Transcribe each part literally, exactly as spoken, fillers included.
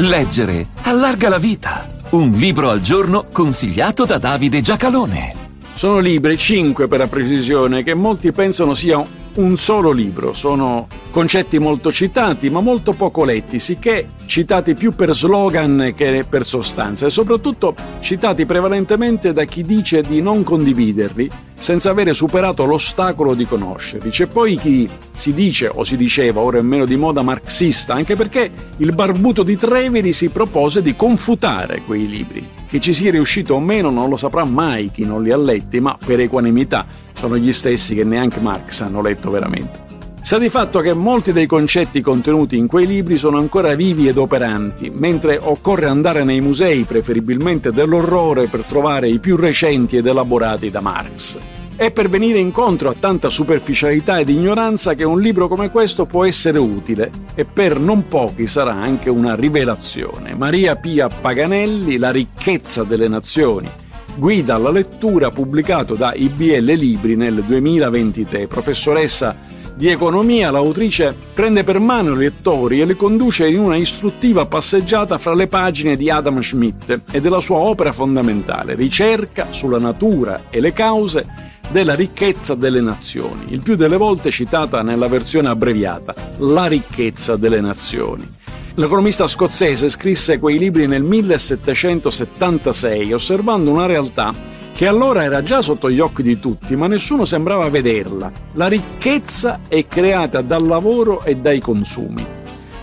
Leggere allarga la vita. Un libro al giorno consigliato da Davide Giacalone. Sono libri, cinque per la precisione, che molti pensano sia un solo libro. Sono concetti molto citati ma molto poco letti, sicché citati più per slogan che per sostanza e soprattutto citati prevalentemente da chi dice di non condividerli senza avere superato l'ostacolo di conoscerli. C'è poi chi si dice, o si diceva, ora è meno di moda, marxista, anche perché il barbuto di Treveri si propose di confutare quei libri. Che ci sia riuscito o meno non lo saprà mai chi non li ha letti, ma per equanimità sono gli stessi che neanche Marx hanno letto veramente. Sa di fatto che molti dei concetti contenuti in quei libri sono ancora vivi ed operanti, mentre occorre andare nei musei, preferibilmente dell'orrore, per trovare i più recenti ed elaborati da Marx. È per venire incontro a tanta superficialità ed ignoranza che un libro come questo può essere utile, e per non pochi sarà anche una rivelazione. Maria Pia Paganelli, La ricchezza delle nazioni, guida alla lettura, pubblicato da I B L Libri nel duemilaventitré. Professoressa di economia, l'autrice prende per mano i lettori e li conduce in una istruttiva passeggiata fra le pagine di Adam Smith e della sua opera fondamentale, Ricerca sulla natura e le cause della ricchezza delle nazioni, il più delle volte citata nella versione abbreviata, La ricchezza delle nazioni. L'economista scozzese scrisse quei libri nel millesettecentosettantasei, osservando una realtà che allora era già sotto gli occhi di tutti, ma nessuno sembrava vederla. La ricchezza è creata dal lavoro e dai consumi.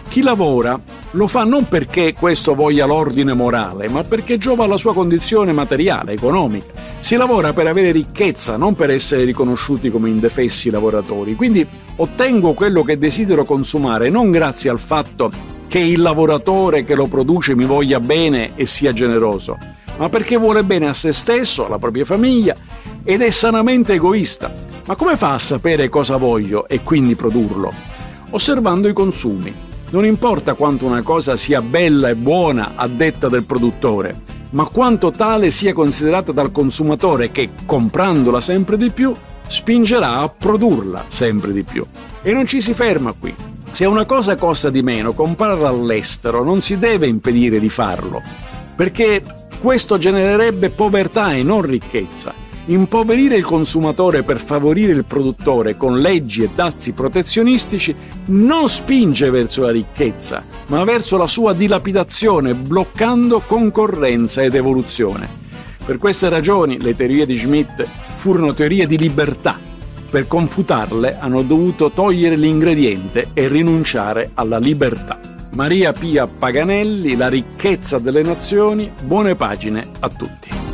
Chi lavora lo fa non perché questo voglia l'ordine morale, ma perché giova alla sua condizione materiale, economica. Si lavora per avere ricchezza, non per essere riconosciuti come indefessi lavoratori. Quindi ottengo quello che desidero consumare, non grazie al fatto che il lavoratore che lo produce mi voglia bene e sia generoso, ma perché vuole bene a se stesso, alla propria famiglia, ed è sanamente egoista. Ma come fa a sapere cosa voglio e quindi produrlo? Osservando i consumi. Non importa quanto una cosa sia bella e buona a detta del produttore, ma quanto tale sia considerata dal consumatore che, comprandola sempre di più, spingerà a produrla sempre di più. E non ci si ferma qui. Se una cosa costa di meno, comprarla all'estero non si deve impedire di farlo, perché questo genererebbe povertà e non ricchezza. Impoverire il consumatore per favorire il produttore con leggi e dazi protezionistici non spinge verso la ricchezza, ma verso la sua dilapidazione, bloccando concorrenza ed evoluzione. Per queste ragioni le teorie di Smith furono teorie di libertà. Per confutarle hanno dovuto togliere l'ingrediente e rinunciare alla libertà. Maria Pia Paganelli, La ricchezza delle nazioni, buone pagine a tutti.